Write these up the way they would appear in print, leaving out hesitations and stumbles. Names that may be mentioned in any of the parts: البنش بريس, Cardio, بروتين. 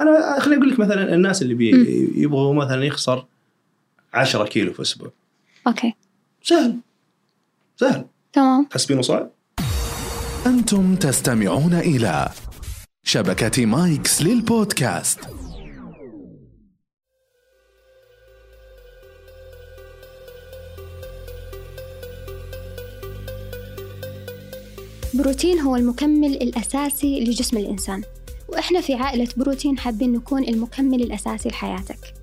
انا خليني اقول لك مثلا الناس اللي يبغوا مثلا يخسر 10 كيلو في اسبوع. اوكي سهل سهل تمام. تحسبينه صعب؟ انتم تستمعون الى شبكة مايكس للبودكاست. بروتين هو المكمل الأساسي لجسم الإنسان، وإحنا في عائلة بروتين حابين نكون المكمل الأساسي لحياتك.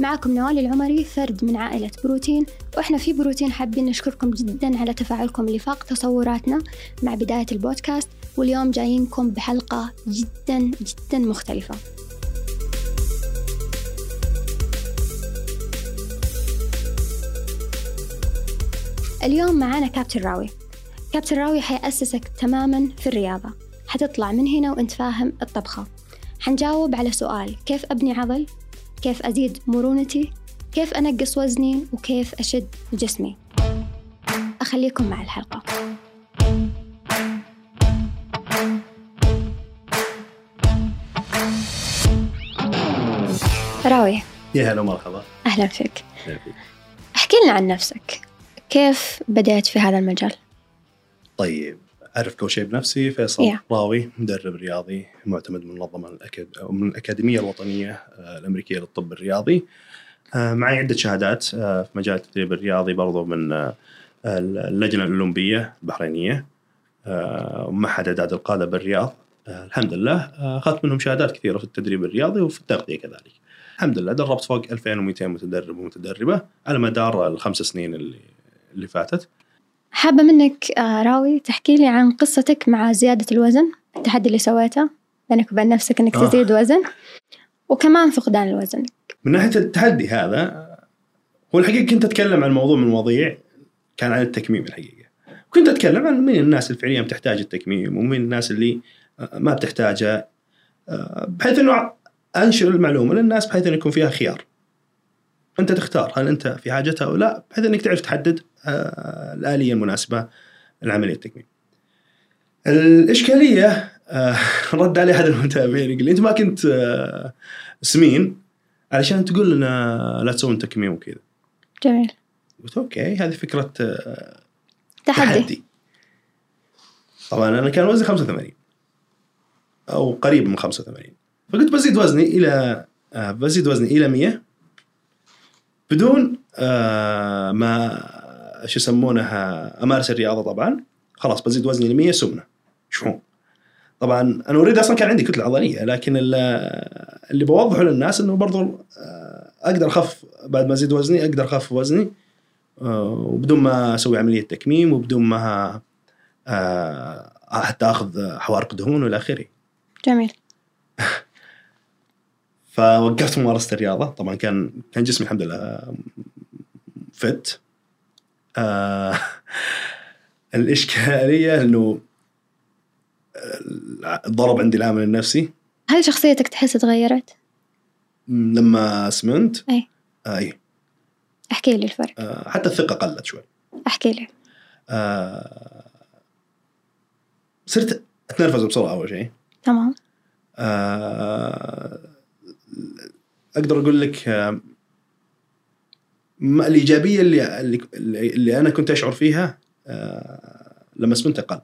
معكم نوال العمري، فرد من عائلة بروتين، وإحنا في بروتين حابين نشكركم جداً على تفاعلكم اللي فاق تصوراتنا مع بداية البودكاست، واليوم جايينكم بحلقة جداً جداً مختلفة. اليوم معانا كابتن راوي. كابتن راوي حيأسسك تماماً في الرياضة، حتطلع من هنا وانت فاهم الطبخة. حنجاوب على سؤال: كيف أبني عضل؟ كيف أزيد مرونتي؟ كيف أنقص وزني؟ وكيف أشد جسمي؟ أخليكم مع الحلقة. راوي، يا هلا ومرحبا. أهلا فيك. أحكي لنا عن نفسك، كيف بدأت في هذا المجال؟ طيب، أعرف كل شيء بنفسي. فيصل راوي، مدرب رياضي معتمد من منظمة من الأكاديمية الوطنية الأمريكية للطب الرياضي. معي عدة شهادات في مجال التدريب الرياضي، برضو من اللجنة الأولمبية البحرينية ومعهد إعداد القادة بالرياض. الحمد لله أخذت منهم شهادات كثيرة في التدريب الرياضي وفي التغذية كذلك. الحمد لله دربت فوق 2200 متدرب ومتدربة على مدار ال5 سنين اللي فاتت. حابة منك راوي تحكي لي عن قصتك مع زيادة الوزن، التحدي اللي سويته بينك وبين نفسك أنك تزيد وزن، وكمان فقدان الوزن. من ناحية التحدي هذا، هو الحقيقة كنت أتكلم عن موضوع من المواضيع كان عن التكميم الحقيقة، وكنت أتكلم عن من الناس اللي فعليا بتحتاج التكميم ومن الناس اللي ما بتحتاجها، بحيث أنه أنشر المعلومة للناس بحيث أن يكون فيها خيار، أنت تختار هل أنت في حاجتها أو لا، بحيث أنك تعرف تحدد الآلية المناسبة لعملية التكميم. الإشكالية رد علي أحد المتابعين يقول: أنت ما كنت سمين علشان تقول لنا لا تسوون تكميم وكذا. جميل. قلت أوكي، هذه فكرة تحدي. طبعا أنا كان وزني 85 أو قريب من 85، فقلت بزيد وزني إلى 100 بدون ما شو يسمونها أمارس الرياضة. طبعا خلاص بزيد وزني ل100 سمنة شحوم. طبعا أنا أريد، أصلا كان عندي كتلة عضلية، لكن اللي بوضحه للناس أنه برضو أقدر أخف بعد ما أزيد وزني، أقدر أخف وزني وبدون ما أسوي عملية تكميم وبدون ما حتى أخذ حوارق دهون والآخري. جميل. فوقفت ممارسة الرياضة. طبعا كان جسمي الحمد لله فت. الإشكالية أنه ضرب عندي العامل النفسي. هل شخصيتك تحس تغيرت لما سمنت؟ أي. أي. أحكي لي الفرق. حتى الثقة قلت شوي. أحكي لي. صرت أتنرفز بسرعة أول شيء. تمام. أقدر أقول لك الإيجابية اللي أنا كنت أشعر فيها لما سمنت أقل.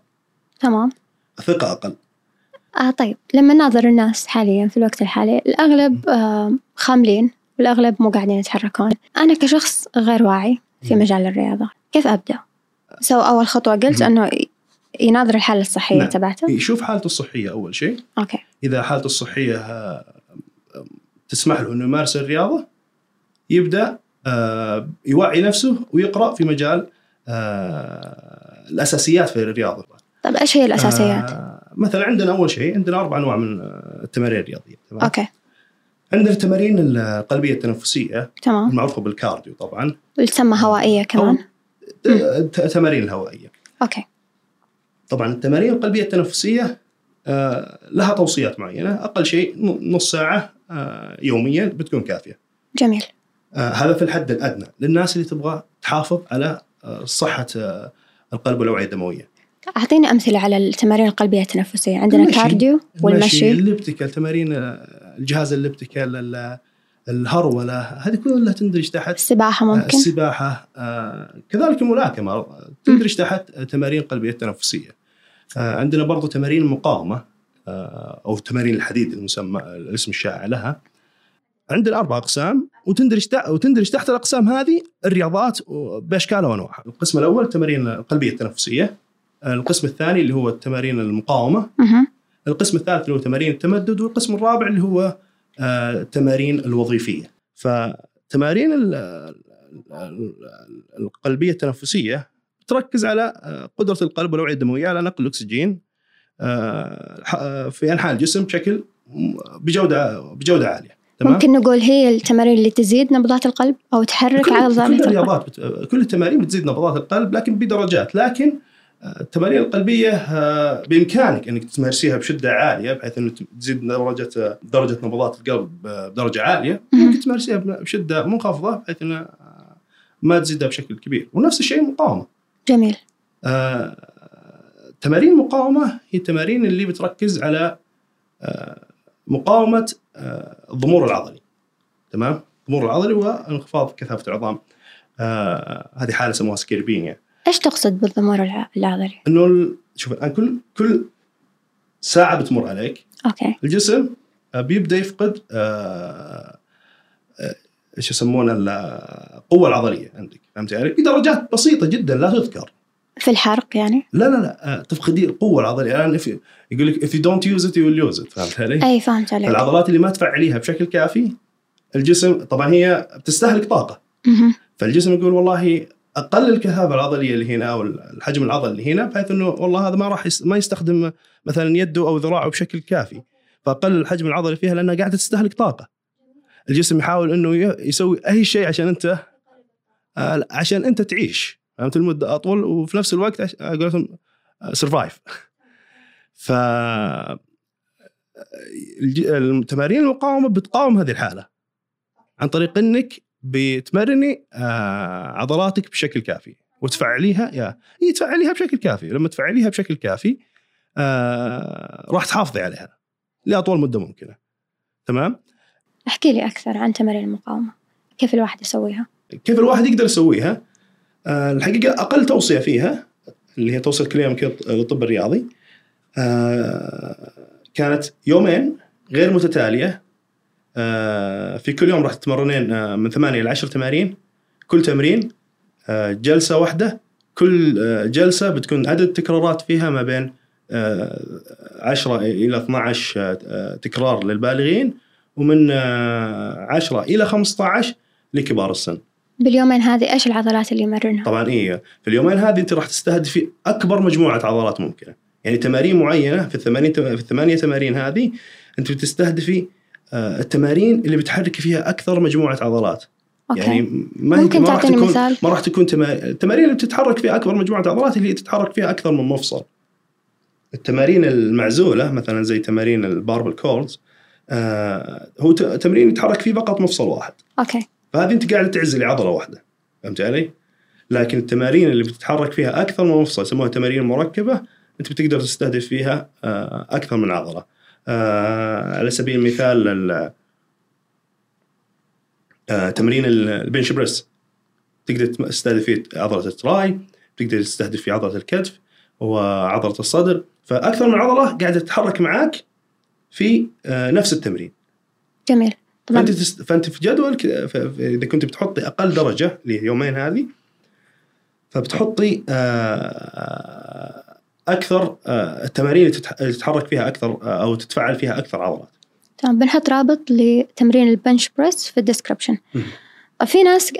تمام. الثقة أقل. طيب، لما ناظر الناس حاليا في الوقت الحالي، الأغلب خاملين والأغلب مو قاعدين يتحركون. أنا كشخص غير واعي في مجال الرياضة، كيف أبدأ؟ سو أول خطوة قلت أنه يناظر الحالة الصحية تبعته، يشوف حالته الصحية أول شيء. أوكي. إذا حالته الصحية تسمح له أنه يمارس الرياضة، يبدأ يوعي نفسه ويقرأ في مجال الأساسيات في الرياضة. طب إيش هي الأساسيات؟ مثلا عندنا أول شيء عندنا 4 أنواع من التمارين الرياضية. تمام؟ أوكي. عندنا التمارين القلبية التنفسية. تمام. المعروفة بالكارديو طبعا، تسمى هوائية كمان، التمارين الهوائية. أوكي. طبعا التمارين القلبية التنفسية لها توصيات معينة، أقل شيء نص ساعة يوميا بتكون كافية. جميل. هذا في الحد الأدنى للناس اللي تبغى تحافظ على صحة القلب والأوعية الدموية. أعطينا أمثلة على التمارين القلبية التنفسية. عندنا كارديو والمشي، الليبتيكال، تمارين الجهاز الليبتيكال، الهرولة، هذه كلها تندرج تحت السباحة. ممكن السباحة كذلك الملاكمة تندرج تحت تمارين قلبية تنفسية. عندنا برضو تمارين المقاومة أو تمارين الحديد المسمى الاسم الشائع لها. عندنا 4 أقسام وتندرج تحت الأقسام هذه الرياضات بأشكالها وأنواعها. القسم الأول تمارين القلبية التنفسية، القسم الثاني اللي هو التمارين المقاومة، القسم الثالث اللي هو تمارين التمدد، والقسم الرابع اللي هو التمارين الوظيفية. فتمارين القلبية التنفسية تركز على قدرة القلب والأوعية الدموية على نقل الأكسجين في أنحاء الجسم بشكل بجودة عالية. تمام؟ ممكن نقول هي التمارين اللي تزيد نبضات القلب أو تحرك عضلات القلب. كل التمارين بتزيد نبضات القلب لكن بدرجات، لكن التمارين القلبية بإمكانك أنك تمارسيها بشدة عالية بحيث أنه تزيد درجة نبضات القلب بدرجة عالية، ممكن تمارسيها بشدة منخفضة بحيث أنه ما تزيدها بشكل كبير. ونفس الشيء المقاومة. جميل. تمارين المقاومة هي التمارين اللي بتركز على مقاومة الضمور العضلي. تمام؟ الضمور العضلي وانخفاض كثافة العظام. هذه حالة سموها سكيربينيا. ايش تقصد بالضمور العضلي؟ انه شوف الان كل ساعه بتمر عليك أوكي. الجسم بيبدا يفقد ايش يسمونه القوه العضليه عندك، فهمت يعني؟ درجات بسيطه جدا لا تذكر في الحرق يعني. لا لا لا تفقدي القوه العضليه الان يعني يقول لك if you don't use it you will lose it، فهمت علي؟ اي فهمت عليك. العضلات اللي ما تفعليها بشكل كافي الجسم طبعا هي بتستهلك طاقه فالجسم يقول والله أقل الكثافة العضلية اللي هنا أو الحجم العضلي اللي هنا بحيث أنه والله هذا ما يستخدم مثلا يده أو ذراعه بشكل كافي، فأقل الحجم العضلي فيها لأنها قاعدة تستهلك طاقة. الجسم يحاول أنه يسوي أي شيء عشان أنت تعيش، فهمت، المدة أطول وفي نفس الوقت أقولهم سيرفايف. فالتمارين المقاومة بتقاوم هذه الحالة عن طريق أنك بتمرني عضلاتك بشكل كافي وتفعليها تفعليها بشكل كافي. لما تفعليها بشكل كافي راح تحافظي عليها لأطول مدة ممكنة. تمام؟ احكي لي أكثر عن تمارين المقاومة، كيف الواحد يقدر يسويها. الحقيقة أقل توصية فيها اللي هي توصية كل يوم للطب الرياضي كانت 2 يومين غير متتالية. في كل يوم راح تتمرنين من 8 إلى 10 تمارين، كل تمرين جلسة واحدة، كل جلسة بتكون عدد تكرارات فيها ما بين 10 إلى 12 تكرار للبالغين، ومن 10 إلى 15 لكبار السن. باليومين هذه إيش العضلات اللي يمرنها؟ طبعا إيه، في اليومين هذه أنت راح تستهدفي أكبر مجموعة عضلات ممكنة، يعني تمارين معينة في 8 تمارين هذه أنت بتستهدفي التمارين اللي بتحرك فيها أكثر مجموعة عضلات. أوكي. يعني ما راح تكون التمارين اللي بتتحرك فيها أكبر مجموعة عضلات اللي تتحرك فيها أكثر من مفصل. التمارين المعزولة مثلا زي تمارين الباربل كولز هو تمرين يتحرك فيه فقط مفصل واحد. أوكي. فهذه أنت قاعد تعزلي عضلة واحدة، فهمت علي؟ لكن التمارين اللي بتتحرك فيها أكثر من مفصل يسموها تمارين مركبة، أنت بتقدر تستهدف فيها أكثر من عضلة. على سبيل المثال تمرين البنش بريس تقدر تستهدف فيه عضلة التراي، تقدر تستهدف فيه عضلة الكتف وعضلة الصدر، فأكثر من عضلة قاعدة تتحرك معاك في نفس التمرين. جميل. طبعا فأنت في جدول إذا كنت بتحطي أقل درجة ليومين هذه فبتحطي أكثر التمارين اللي تتحرك فيها أكثر أو تتفعل فيها أكثر عضلات. تمام. بنحط رابط لتمرين البنش بريس في الديسكريبشن. في ناس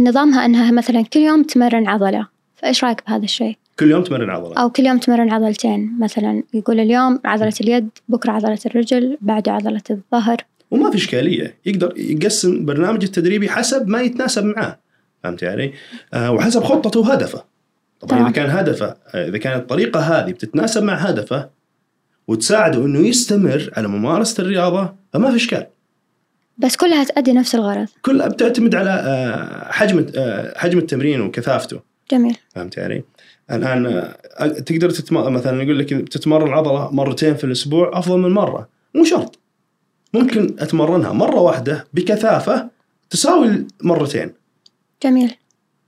نظامها أنها مثلا كل يوم تمرن عضلة، فإيش رأيك بهذا الشيء؟ كل يوم تمرن عضلة أو كل يوم تمرن عضلتين، مثلا يقول اليوم عضلة اليد، بكرة عضلة الرجل، بعده عضلة الظهر، وما في إشكالية. يقدر يقسم برنامج التدريبي حسب ما يتناسب معاه، فهمت يعني؟ وحسب خطته وهدفه. طبعاً إذا كانت الطريقة هذه بتتناسب مع هدفه وتساعده إنه يستمر على ممارسة الرياضة فما في إشكال. بس كلها تؤدي نفس الغرض. كلها بتعتمد على حجم التمرين وكثافته. جميل. فهمت يعني؟ الآن تقدر مثلا يقول لك تتمرن العضلة مرتين في الأسبوع أفضل من مرة، مو شرط، ممكن أتمرنها مرة واحدة بكثافة تساوي مرتين. جميل.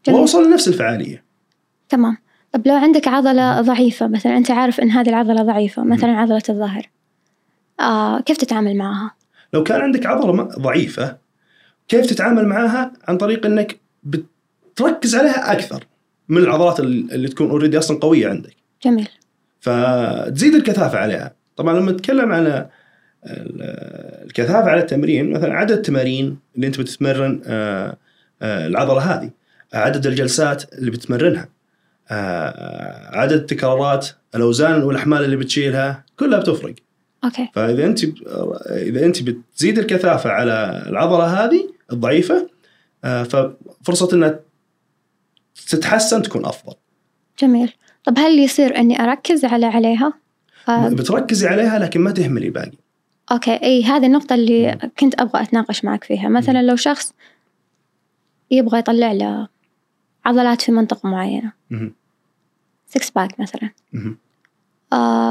وأوصل لنفس الفعالية. تمام. طب لو عندك عضلة ضعيفة مثلا، أنت عارف أن هذه العضلة ضعيفة، مثلا عضلة الظهر، كيف تتعامل معها؟ لو كان عندك عضلة ضعيفة كيف تتعامل معها؟ عن طريق أنك بتركز عليها أكثر من العضلات اللي تكون أوريدي أصلا قوية عندك. جميل. فتزيد الكثافة عليها. طبعا لما نتكلم على الكثافة على التمرين، مثلا عدد التمارين اللي أنت بتتمرن العضلة هذه، عدد الجلسات اللي بتتمرنها، عدد التكرارات، الأوزان والأحمال اللي بتشيلها، كلها بتفرق. أوكي. فإذا أنت بتزيد الكثافة على العضلة هذه الضعيفة، ففرصة أنها تتحسن تكون أفضل. جميل. طب هل يصير أني أركز عليها؟ بتركزي عليها لكن ما تهملي باقي. أوكي. أي هذه النقطة اللي كنت أبغى أتناقش معك فيها. مثلا لو شخص يبغى يطلع له عضلات في منطقة معينة، سكس باك مثلا،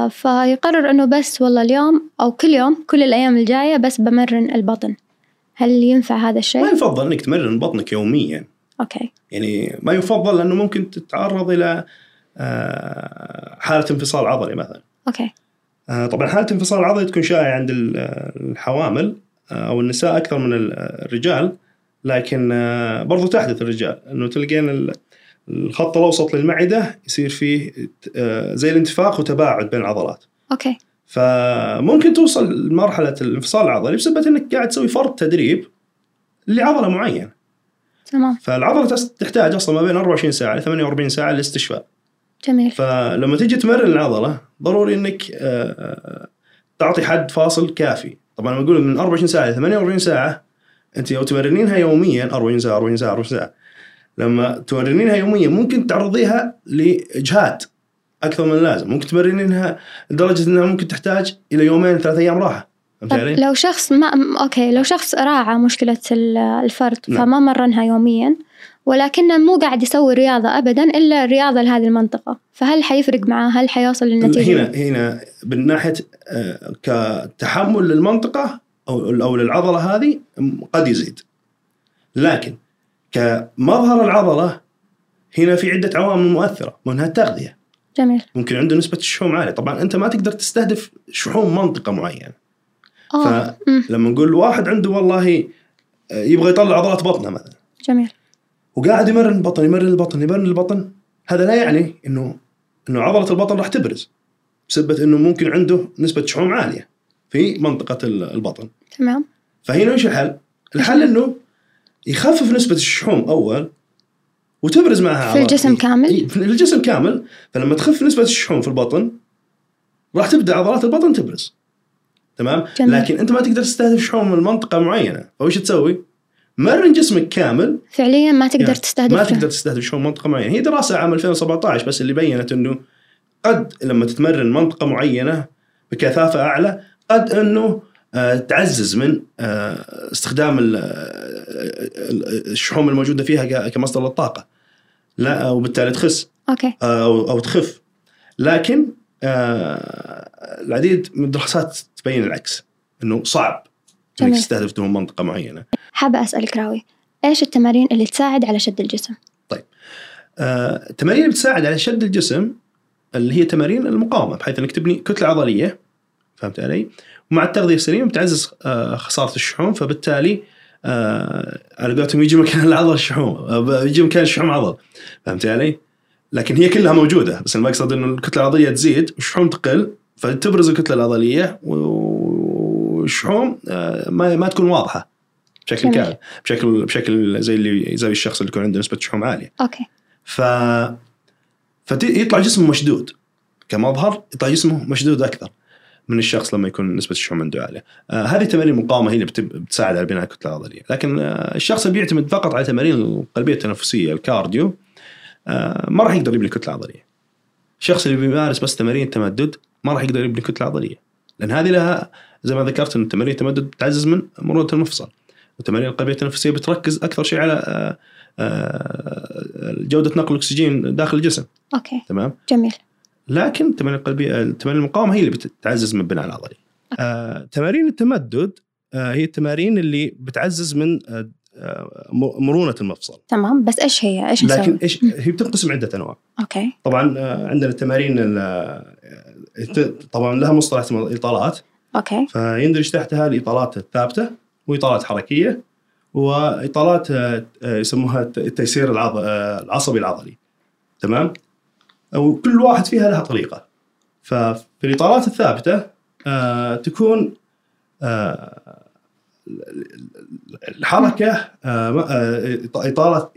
فيقرر أنه بس والله اليوم أو كل يوم كل الأيام الجاية بس بمرن البطن، هل ينفع هذا الشيء؟ ما يفضل أنك تمرن بطنك يوميا. أوكي. يعني ما يفضل، لأنه ممكن تتعرض إلى حالة انفصال عضلي مثلا. أوكي. طبعا حالة انفصال العضلي تكون شائعة عند الحوامل أو النساء أكثر من الرجال، لكن برضو تحدث الرجال، أنه تلقين الخط الأوسط للمعدة يصير فيه زي الانتفاخ وتباعد بين العضلات. أوكي. فممكن توصل لمرحلة الانفصال العضلي بسبب أنك قاعد تسوي فرض تدريب لعضلة معينة. تمام. فالعضلة تحتاج أصلا ما بين 24 ساعة إلى 48 ساعة للاستشفاء. جميل. فلما تيجي تمرن العضلة ضروري أنك تعطي حد فاصل كافي. طبعا لما أقول من 24 ساعة إلى 48 ساعة، أنت لو تمرنينها يوميا 40 ساعة، لما تمرنينها يوميا ممكن تعرضيها لإجهاد أكثر من اللازم، ممكن تمرنينها لدرجة أنها ممكن تحتاج إلى 2-3 أيام راحة. لو شخص لو شخص راعى مشكلة الفرد فما مرنها يوميا، ولكنه مو قاعد يسوي رياضة أبدا إلا رياضة لهذه المنطقة، فهل حيفرق معاه؟ هل حيوصل للنتيجة؟ هنا من ناحية كتحمل للمنطقة أو للعضلة هذه قد يزيد، لكن كمظهر العضلة هنا في عدة عوامل مؤثرة، منها التغذية. جميل. ممكن عنده نسبة الشحوم عالية، طبعا أنت ما تقدر تستهدف شحوم منطقة معينة. فلما نقول واحد عنده والله يبغى يطلع عضلات بطنه مثلا. جميل. وقاعد يمرن البطن، هذا لا يعني إنه عضلة البطن راح تبرز، بسبب إنه ممكن عنده نسبة شحوم عالية في منطقة البطن. تمام. فهنا وش الحل؟ الحل إنه يخفف نسبة الشحوم أول وتبرز معها في الجسم كامل. في الجسم كامل، فلما تخف نسبة الشحوم في البطن راح تبدأ عضلات البطن تبرز. تمام. جميل. لكن أنت ما تقدر تستهدف شحوم من منطقة معينة، فوش تسوي؟ مرن جسمك كامل. فعليا ما تقدر تستهدف. ما تقدر تستهدف شحوم منطقة معينة. هي دراسة عام 2017 بس اللي بيّنت إنه قد لما تتمرن منطقة معينة بكثافة أعلى قد إنه تعزز من استخدام الشحوم الموجودة فيها كمصدر للطاقة، لا وبالتالي تخس. أوكي. أو تخف، لكن العديد من الدراسات تبين العكس، إنه صعب إنك تستهدف دهون منطقة معينة. حابة أسألك راوي، إيش التمارين اللي تساعد على شد الجسم؟ طيب، التمارين اللي بتساعد على شد الجسم اللي هي تمارين المقاومة، بحيث إنك تبني كتلة عضلية، فهمت علي؟ ومع التغذية السليمة بتعزز خسارة الشحوم، فبالتالي على قولتهم يجي مكان العضل الشحوم، يجي مكان الشحوم عضل، فهمت علي؟ لكن هي كلها موجودة، بس أنا أقصد إنه الكتلة العضلية تزيد والشحوم تقل، فتبرز الكتلة العضلية والشحوم ما تكون واضحة بشكل كامل، بشكل زي الشخص اللي يكون عنده نسبة شحوم عالية. أوكي. فيطلع جسمه مشدود كمظهر، يطلع جسمه مشدود أكثر من الشخص لما يكون نسبة الشحوم عنده عالية. هذه تمارين المقاومة هي اللي بتساعد على بناء الكتلة العضلية، لكن الشخص اللي بيعتمد فقط على تمارين القلبية التنفسية الكارديو ما راح يقدر يبني كتلة عضلية. الشخص اللي بيمارس بس تمارين التمدد ما راح يقدر يبني كتلة عضلية، لأن هذه لها زي ما ذكرت أن تمارين التمدد تعزز من مرونة المفصل، والتمارين القابلة التنفسية بتركز أكثر شيء على جودة نقل الأكسجين داخل الجسم. أوكي. تمام. جميل. لكن التمارين القلبية، التمارين المقاومة هي اللي بتعزز من البناء العضلي. تمارين التمدد هي التمارين اللي بتعزز من مرونة المفصل. تمام. بس إيش هي؟ إيش نسوي؟ لكن إيش هي؟ بتنقسم عدة أنواع. أوكي. طبعا عندنا التمارين طبعا لها مصطلح اسمه إطالات. أوكي. فيندرج تحتها الإطالات الثابتة وإطالات حركية وإطالات يسموها التيسير العصبي العضلي. تمام. وكل واحد فيها لها طريقة. ففي الإطالات الثابتة تكون الحركة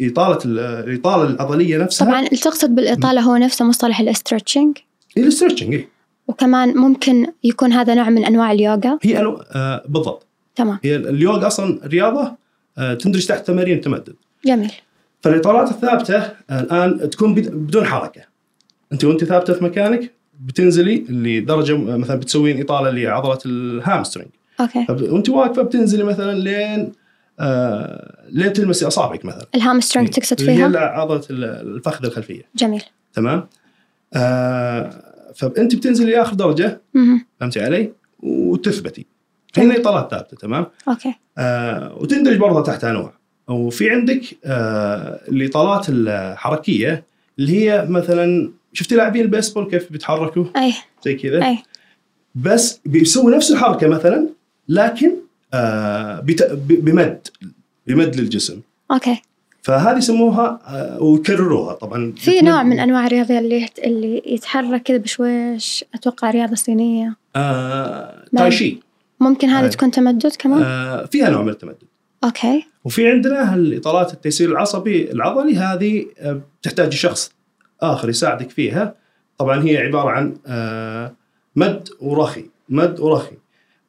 إطالة العضلية نفسها. طبعاً تقصد بالإطالة هو نفسه مصطلح الاسترتشنج. الاسترتشنج إيه. وكمان ممكن يكون هذا نوع من أنواع اليوغا. هي بالضبط. تمام. هي اليوغا أصلاً رياضة تندرج تحت تمارين التمدد. جميل. فالإطالات الثابتة الآن تكون بدون حركة. أنت وأنت ثابتة في مكانك بتنزلي لدرجة مثلاً بتسوين إطالة لعضلة الهامسترينج. أوكي. وأنت واقفة بتنزلي مثلاً لين تلمسي أصابعك مثلاً. الهامسترينج تقصد فيها؟ هي عضلة الفخذ الخلفية. جميل. تمام. فأنت بتنزلي آخر درجة. فهمتي علي؟ وتثبتي. هنا إطالات ثابتة. تمام. أوكي. وتندرج برضه تحت أنواع. وفي عندك الإطالات الحركية اللي هي مثلاً شفتي لاعبين البيسبول كيف بيتحركوا؟ أي. زي كذا. أي. بس بيسوي نفس الحركة مثلاً لكن بمد للجسم. أوكي. فهذه يسموها ويكرروها طبعاً. في نوع من أنواع الرياضة اللي يتحرك كذا بشويش، أتوقع رياضة صينية. تايشي. ممكن هذه تكون تمدد كمان. فيها نوع من التمدد. أوكي. وفي عندنا الإطالات التيسير العصبي العضلي، هذه تحتاج شخص آخر يساعدك فيها. طبعاً هي عبارة عن مد ورخي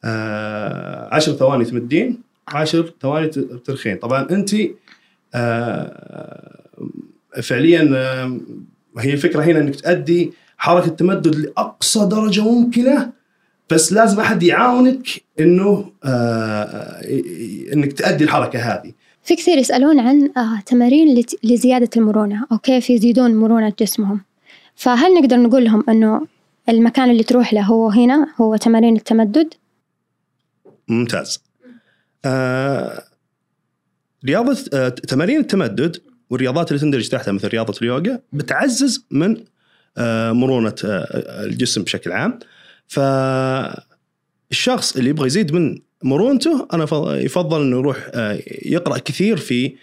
10 ثواني تمدين 10 ثواني ترخين. طبعاً أنت فعلياً هي الفكرة هنا أنك تؤدي حركة التمدد لأقصى درجة ممكنة، بس لازم أحد يعاونك إنه إنك تؤدي الحركة هذه. في كثير يسألون عن تمارين لزيادة المرونة أو كيف يزيدون مرونة جسمهم، فهل نقدر نقول لهم إنه المكان اللي تروح له هو هنا، هو تمارين التمدد؟ ممتاز. رياضة تمارين التمدد والرياضات اللي تندرج تحتها مثل رياضة اليوغا بتعزز من مرونة الجسم بشكل عام. فالشخص اللي يبغى يزيد من مرونته أنا يفضل إنه يروح يقرأ كثير في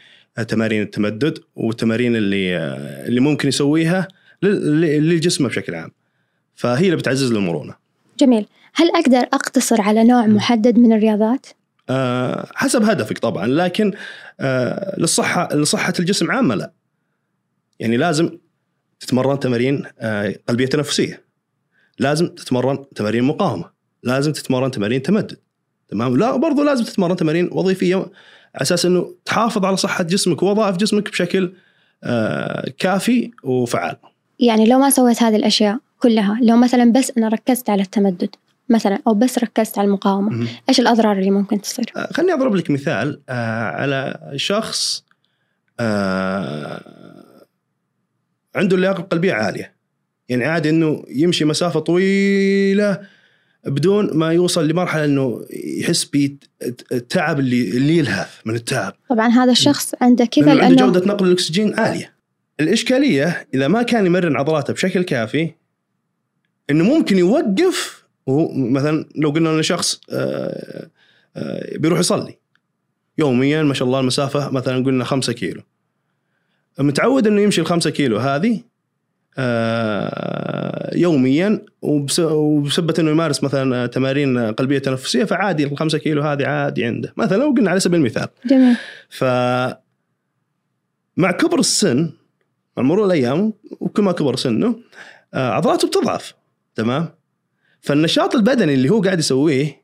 تمارين التمدد والتمارين اللي ممكن يسويها للجسم بشكل عام، فهي اللي بتعزز المرونة. جميل. هل أقدر أقتصر على نوع محدد من الرياضات؟ حسب هدفك طبعا، لكن لصحة الجسم عامة لا، يعني لازم تتمرن تمارين قلبية تنفسية، لازم تتمرن تمارين مقاومة، لازم تتمرن تمارين تمدد. تمام. لا برضو لازم تتمرن تمارين وظيفية على أساس أنه تحافظ على صحة جسمك ووظائف جسمك بشكل كافي وفعال. يعني لو ما سويت هذه الأشياء كلها، لو مثلا بس أنا ركزت على التمدد مثلا أو بس ركزت على المقاومة، إيش الأضرار اللي ممكن تصير؟ خلني أضرب لك مثال على شخص عنده اللياقة القلبية عالية، يعني عادي أنه يمشي مسافة طويلة بدون ما يوصل لمرحلة أنه يحس بالتعب اللي يلهث من التعب. طبعا هذا الشخص عنده كذا لأنه جودة نقل الأكسجين عالية. الإشكالية إذا ما كان يمرن عضلاته بشكل كافي أنه ممكن يوقف، مثلا لو قلنا أن شخص بيروح يصلي يوميا ما شاء الله المسافة مثلا قلنا 5 كيلو، متعود أنه يمشي 5 كيلو هذه يوميا، وبسبة أنه يمارس مثلا تمارين قلبية تنفسية فعادي 5 كيلو هذه عادي عنده مثلا، وقلنا على سبيل المثال. جميل. فمع كبر السن، مع مرور الأيام وكما كبر سنه عضلاته بتضعف. تمام. فالنشاط البدني اللي هو قاعد يسويه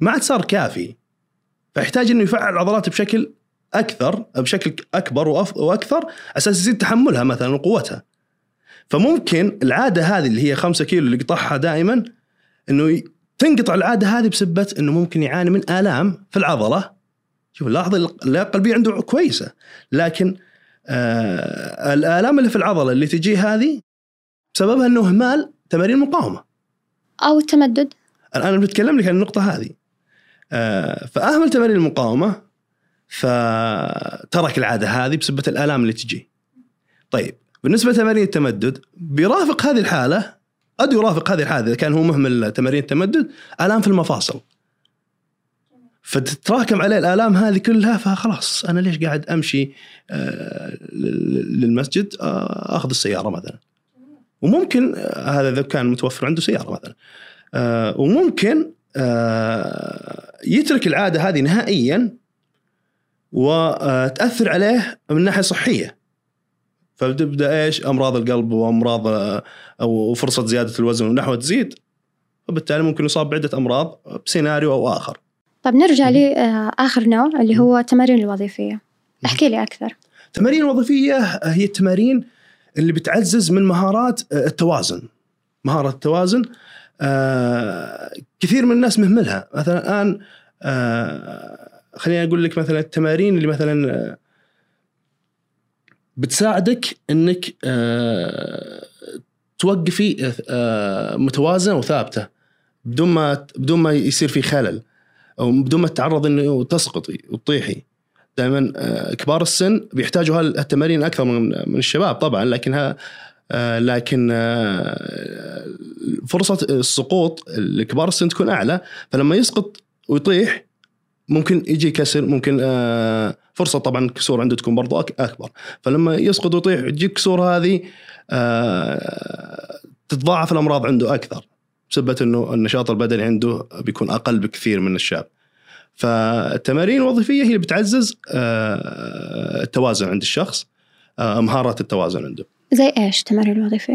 ما عاد صار كافي، فيحتاج أنه يفعل عضلاته بشكل أكبر وأكثر أساس يزيد تحملها مثلا وقوتها. فممكن العادة هذه اللي هي 5 كيلو اللي قطعها دائما أنه تنقطع العادة هذه بسبب أنه ممكن يعاني من آلام في العضلة شوف لاحظ اللياقة القلبية عنده كويسة، لكن الآلام اللي في العضلة اللي تجي هذه سببها أنه إهمال تمارين المقاومة أو التمدد. أنا بتكلم لك عن النقطة هذه. فأهمل تمارين المقاومة فترك العادة هذه بسبب الآلام اللي تجي. طيب بالنسبة لتمارين التمدد بيرافق هذه الحالة، قد يرافق هذه الحالة إذا كان هو مهمل تمارين التمدد آلام في المفاصل، فتتراكم عليه الآلام هذه كلها، فخلاص أنا ليش قاعد أمشي للمسجد، أخذ السيارة مثلا، وممكن هذا إذا كان متوفر عنده سيارة مثلا، وممكن يترك العادة هذه نهائيا وتأثر عليه من ناحية صحية، فبتبدأ إيش أمراض القلب وأمراض أو فرصة زيادة الوزن ونحوها تزيد، وبالتالي ممكن يصاب بعدة أمراض بسيناريو أو آخر. طب نرجع لآخر نوع اللي هو التمارين الوظيفية. أحكي لي أكثر. التمارين الوظيفية هي التمارين اللي بتعزز من مهارات التوازن. مهارة التوازن كثير من الناس مهملها. مثلا الآن خليني أقول لك مثلا التمارين اللي مثلا بتساعدك أنك توقفي متوازنة وثابتة بدون ما يصير في خلل، أو بدون ما تتعرض إنه تسقطي وتطيحي. دائما كبار السن بيحتاجوا هالتمارين أكثر من الشباب طبعا، لكن فرصة السقوط لكبار السن تكون أعلى، فلما يسقط ويطيح ممكن يجي كسر، ممكن فرصة طبعا كسور عنده تكون برضو أكبر، فلما يسقط ويطيح تجي كسور هذه تتضاعف الأمراض عنده أكثر، بسبب أنه النشاط البدني عنده بيكون أقل بكثير من الشاب. فالتمارين الوظيفية هي اللي بتعزز التوازن عند الشخص، مهارات التوازن عنده. زي إيش التمارين الوظيفية؟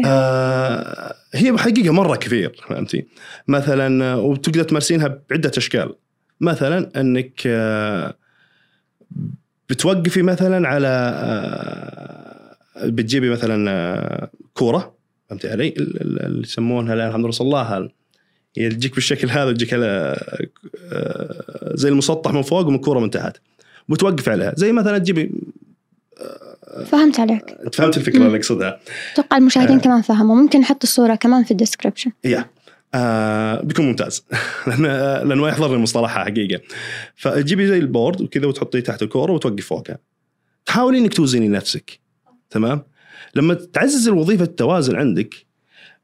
هي بحقيقة مرة كثير، فهمتي؟ مثلا وتقدر تمارسينها بعدة أشكال، مثلا أنك بتوقفي مثلا على بتجيبي مثلا كورة، فهمت علي؟ اللي يسمونها الآن الحمد لله صلاها، يجيك بالشكل هذا، يجيك على زي المسطح من فوق ومن كورة من تحت، وتوقف عليها زي مثلا تجيبي. فهمت عليك، فهمت الفكرة اللي أقصدها. أتوقع المشاهدين كمان فهموا، ممكن نحط الصورة كمان في الديسكريبشن. بيكون ممتاز لأنه يحضر المصطلحة حقيقة. فتجيبي زي البورد وكذا وتحطيه تحت الكورة وتوقف فوقها، تحاولين إنك توزني نفسك. تمام. لما تعزز الوظيفة التوازن عندك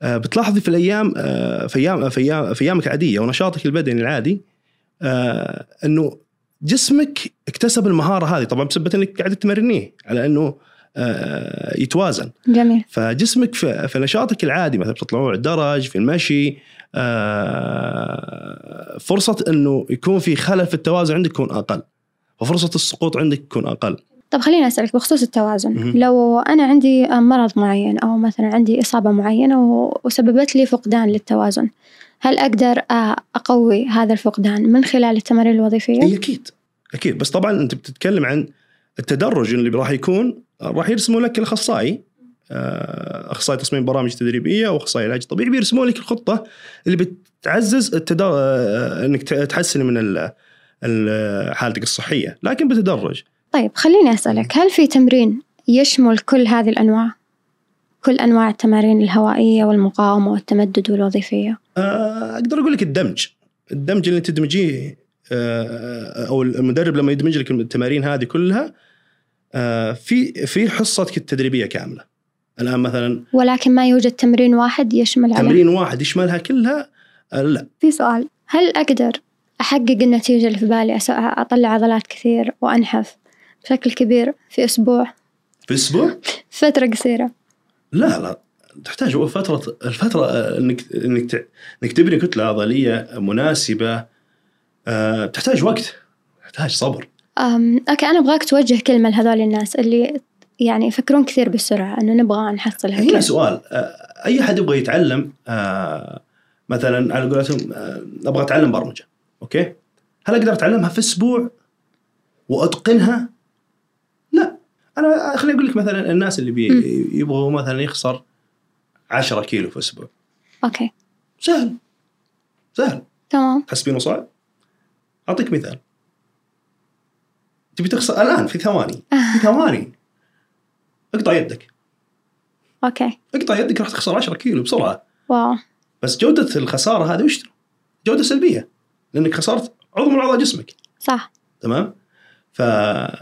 بتلاحظي في الأيام في أيام في أيامك العادية ونشاطك البدني العادي أنه جسمك اكتسب المهارة هذه، طبعا بسبب أنك قاعد تمرنيه على أنه يتوازن. جميل. فجسمك في نشاطك العادي مثلا بتطلعوا على الدرج، في المشي، فرصة أنه يكون في خلل في التوازن عندك يكون أقل، وفرصة السقوط عندك يكون أقل. طب خليني أسألك بخصوص التوازن. لو أنا عندي مرض معين أو مثلا عندي إصابة معينة وسببت لي فقدان للتوازن، هل أقدر أقوي هذا الفقدان من خلال التمارين الوظيفية؟ أكيد أكيد، بس طبعا أنت بتتكلم عن التدرج اللي راح يرسموا لك الأخصائي، أخصائي تصميم برامج تدريبية وأخصائي علاج طبيعي، بيرسموا لك الخطة اللي بتعزز أنك تحسن من حالتك الصحية، لكن بتدرج. طيب خليني أسألك، هل في تمرين يشمل كل هذه الأنواع؟ كل أنواع التمارين الهوائية والمقاومة والتمدد والوظيفية؟ أقدر أقول لك الدمج اللي تدمجيه، أو المدرب لما يدمج لك التمارين هذه كلها في حصتك التدريبية كاملة. الآن مثلا ولكن ما يوجد تمرين واحد يشمل عليها. تمرين واحد يشملها كلها؟ لا. في سؤال، هل أقدر أحقق النتيجة اللي في بالي، أطلع عضلات كثير وأنحف بشكل كبير في أسبوع؟ في أسبوع؟ فترة قصيرة. لا تحتاج الفترة إنك تبني كتلة عضلية مناسبة، تحتاج وقت، تحتاج صبر. أوكي، أنا أبغاك توجه كلمة لهذول الناس اللي يعني يفكرون كثير بالسرعة، إنه نبغى نحصل هكذا. سؤال، أي حد يبغى يتعلم مثلا على قولتهم أبغى أتعلم برمجة، أوكي، هل أقدر أتعلمها في أسبوع وأتقنها؟ لا. أنا خليني أقول لك مثلا الناس اللي يبغوا مثلا يخسر 10 كيلو في أسبوع. أوكي. سهل. تمام. تحسبينه صعب؟ أعطيك مثال. تبي تخسر الآن في ثواني في ثواني اقطع يدك. اوكي اقطع يدك راح تخسر 10 كيلو بسرعة. واو. بس جودة الخسارة هذه وش جودة سلبية، لأنك خسرت عضو من أعضاء جسمك. صح. تمام. فالآن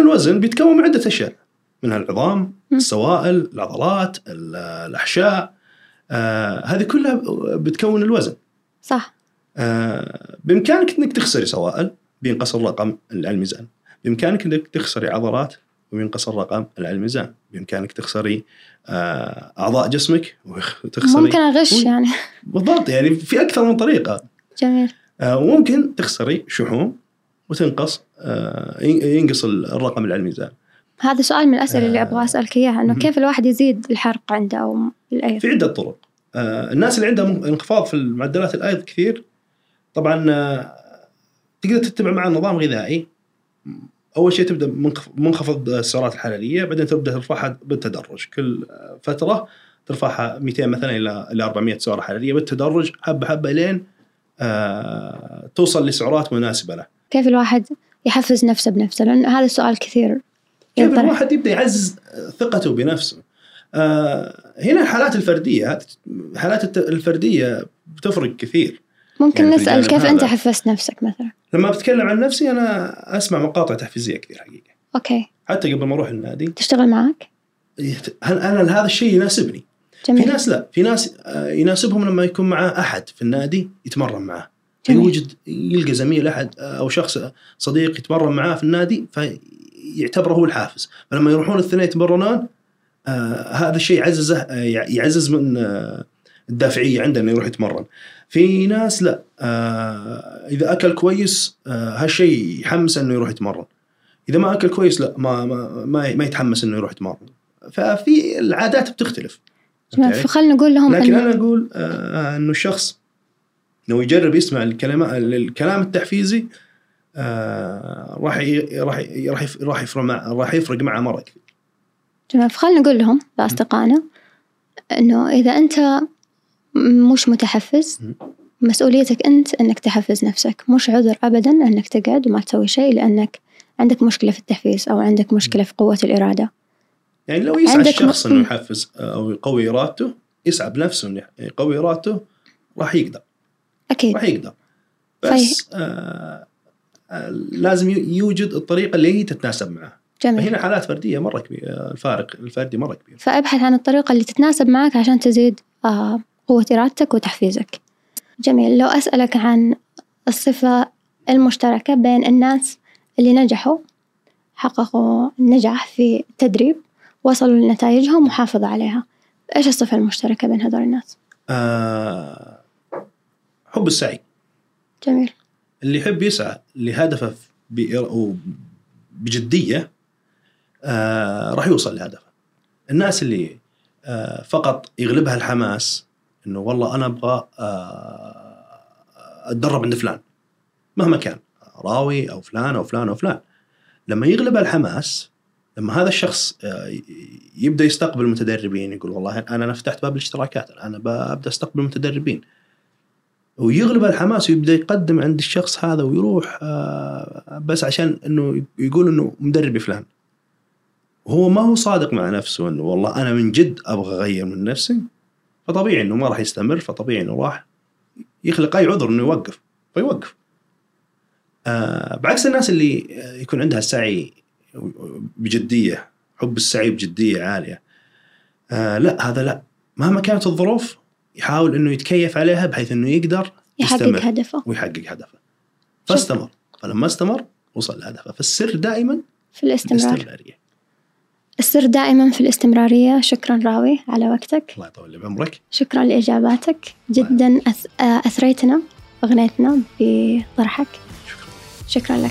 الوزن بيتكون من عدة أشياء، منها العظام، السوائل، العضلات، الأحشاء، هذه كلها بتكون الوزن. صح. بإمكانك أنك تخسري سوائل بينقصر رقم الميزان، بإمكانك أنك تخسري عضلات وينقصر رقم الميزان، بإمكانك تخسري أعضاء جسمك وتخسري. ممكن أغش يعني. بالضبط، يعني في أكثر من طريقة. جميل. وممكن تخسري شحوم وتنقص ينقص الرقم الميزان. هذا سؤال من الأسئلة اللي أبغى أسألك إياها، إنه كيف الواحد يزيد الحرق عنده أو الأيض؟ في عدة طرق. الناس اللي عندهم انخفاض في معدلات الأيض كثير، طبعا تقدر تتبع مع نظام غذائي. أول شيء تبدأ منخفض السعرات الحرارية، بعدين تبدأ ترفعها بالتدرج، كل فترة ترفعها 200 مثلا إلى 400 سعرة حرارية بالتدرج، حبة حبة لين توصل لسعرات مناسبة له. كيف الواحد يحفز نفسه بنفسه؟ لأن هذا السؤال كثير. كيف الواحد يبدأ يعزز ثقته بنفسه؟ هنا الحالات الفردية، الحالات الفردية بتفرق كثير. ممكن يعني نسأل كيف أنت حفزت نفسك مثلا؟ لما بتكلم عن نفسي أنا أسمع مقاطع تحفيزية كثير حقيقة. أوكي. حتى قبل ما أروح النادي. تشتغل معك؟ هل أنا هذا الشيء يناسبني؟ جميل. في ناس لا، في ناس يناسبهم لما يكون معه أحد في النادي يتمرن معه. يوجد يلقى زميل أحد أو شخص صديق يتمرن معه في النادي فيعتبره هو الحافز، فلما يروحون الاثنين يتمرنون هذا الشيء يعززه، يعزز من الدافعية عنده إنه يروح يتمرن. في ناس لا، إذا أكل كويس هالشيء يحمس إنه يروح يتمرن، إذا ما أكل كويس لا ما يتحمس إنه يروح يتمرن. ففي العادات بتختلف. فخلنا نقول لهم، لكن أنا أقول إنه الشخص لو يجرب يسمع الكلام التحفيزي راح يفرق معه مرة كثير. تمام. فخلنا نقول لهم لأصدقائنا إنه إذا أنت مش متحفز، مسؤوليتك أنت أنك تحفز نفسك، مش عذر أبدا أنك تقعد وما تسوي شيء لأنك عندك مشكلة في التحفيز أو عندك مشكلة في قوة الإرادة. يعني لو يسعى الشخص أنه يحفز أو يقوي إرادته، يسعى بنفسه أنه يقوي إرادته، راح يقدر. أكيد راح يقدر، بس لازم يوجد الطريقة اللي تتناسب معه. جميل. فهنا حالات فردية مرة كبيرة، الفارق الفردي مرة كبير. فأبحث عن الطريقة اللي تتناسب معك عشان تزيد قوة إرادتك وتحفيزك. جميل. لو أسألك عن الصفة المشتركة بين الناس اللي نجحوا، حققوا النجاح في التدريب، وصلوا لنتائجهم وحافظوا عليها، إيش الصفة المشتركة بين هذول الناس؟ حب السعي. جميل. اللي يحب يسعى لهدفه بجدية راح يوصل لهدفه. الناس اللي فقط يغلبها الحماس، إنه والله أنا أبغى أتدرب عند فلان مهما كان، راوي أو فلان أو فلان أو فلان، لما يغلبها الحماس، لما هذا الشخص يبدأ يستقبل المتدربين، يقول والله أنا فتحت باب الاشتراكات، أنا ببدأ أستقبل المتدربين، ويغلب الحماس ويبدأ يقدم عند الشخص هذا ويروح بس عشان إنه يقول إنه مدربي فلان، هو ما هو صادق مع نفسه إنه والله أنا من جد أبغى أغير من نفسي، فطبيعي إنه ما راح يستمر، فطبيعي إنه راح يخلق أي عذر إنه يوقف، فيوقف. بعكس الناس اللي يكون عندها السعي بجدية، حب السعي بجدية عالية، لا هذا لا، مهما كانت الظروف يحاول إنه يتكيف عليها بحيث إنه يقدر يحقق هدفه فاستمر، فلما استمر وصل لهدفه. فالسر دائما في الاستمرارية. السر دائما في الاستمرارية. شكرا راوي على وقتك. الله يطول بعمرك. شكرا لإجاباتك، جدا أثريتنا وأغنيتنا بطرحك. شكرا لك.